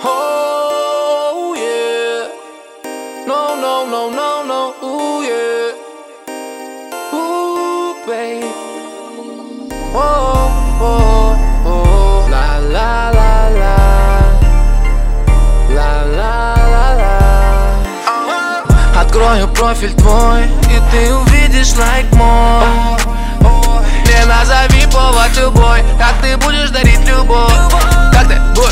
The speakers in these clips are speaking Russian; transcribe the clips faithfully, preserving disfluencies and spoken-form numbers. Oh yeah, no no no no no, ooh yeah, ooh babe, oh oh oh, la la la la, la la la la. Открою профиль твой, и ты увидишь лайк мой. Мне назови повод любой, как ты будешь дарить любовь. Как ты будешь?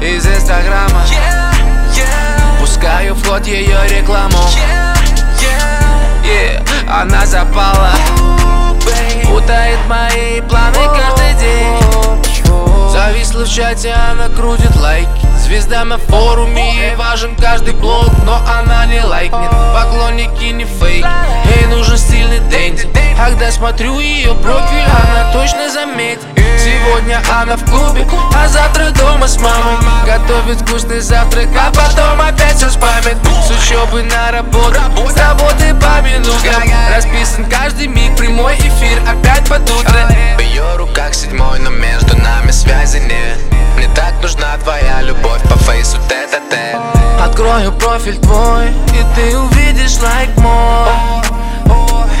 Из Инстаграма yeah, yeah. Пускаю в ход ее рекламу yeah, yeah. Yeah. Она запала, ooh, путает мои планы oh, каждый день oh, oh. Зависла в чате, она крутит лайки. Звезда на форуме, ей важен каждый блог. Но она не лайкнет, поклонники не фейк. Ей нужен стильный денди. Когда смотрю ее профиль, она точно заметит. Сегодня она в клубе, а завтра дома с мамой. Готовит вкусный завтрак, а потом опять все спамит. С учебы на работу, с работы по минутам. Расписан каждый миг, прямой эфир опять под утро. В ее руках седьмой, но между нами связи нет. Мне так нужна твоя любовь по фейсу тет-а-тет. Открою профиль твой, и ты увидишь лайк мой.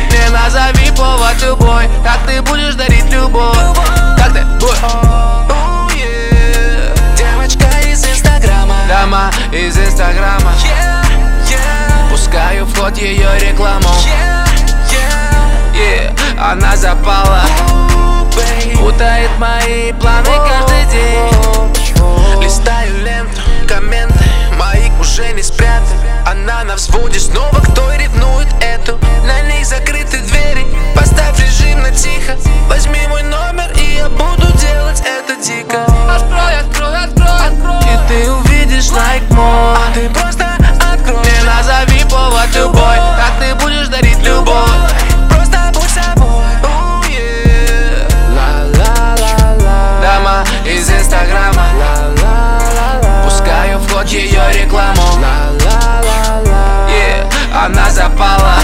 Мне назови повод любой, как ты будешь дарить любовь. Как ты будешь? Oh, yeah. Девочка из Инстаграма, дама из Инстаграма yeah, yeah. Пускаю в ход ее рекламу yeah, yeah. Yeah. Она запала, ooh, путает мои планы oh, каждый день oh, oh. Листаю ленту, комменты, моих уже не спрятать. Она на взводе, снова кто ревнует эту. На ней закрыты двери, поставь режим на тихо. Возьми мой номер, и я буду делать это дико. Открой, открой, открой, открой, и ты увидишь лайк мой. А ты просто открой, мне назови повод любой, как ты будешь дарить любовь. Просто будь собой, oh yeah. Ла-ла-ла-ла, дама из Инстаграма, ла-ла-ла-ла, пускаю в ход ее рекламу. Ла-ла-ла-ла, yeah. Она запала,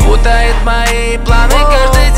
путает мои планы каждый день.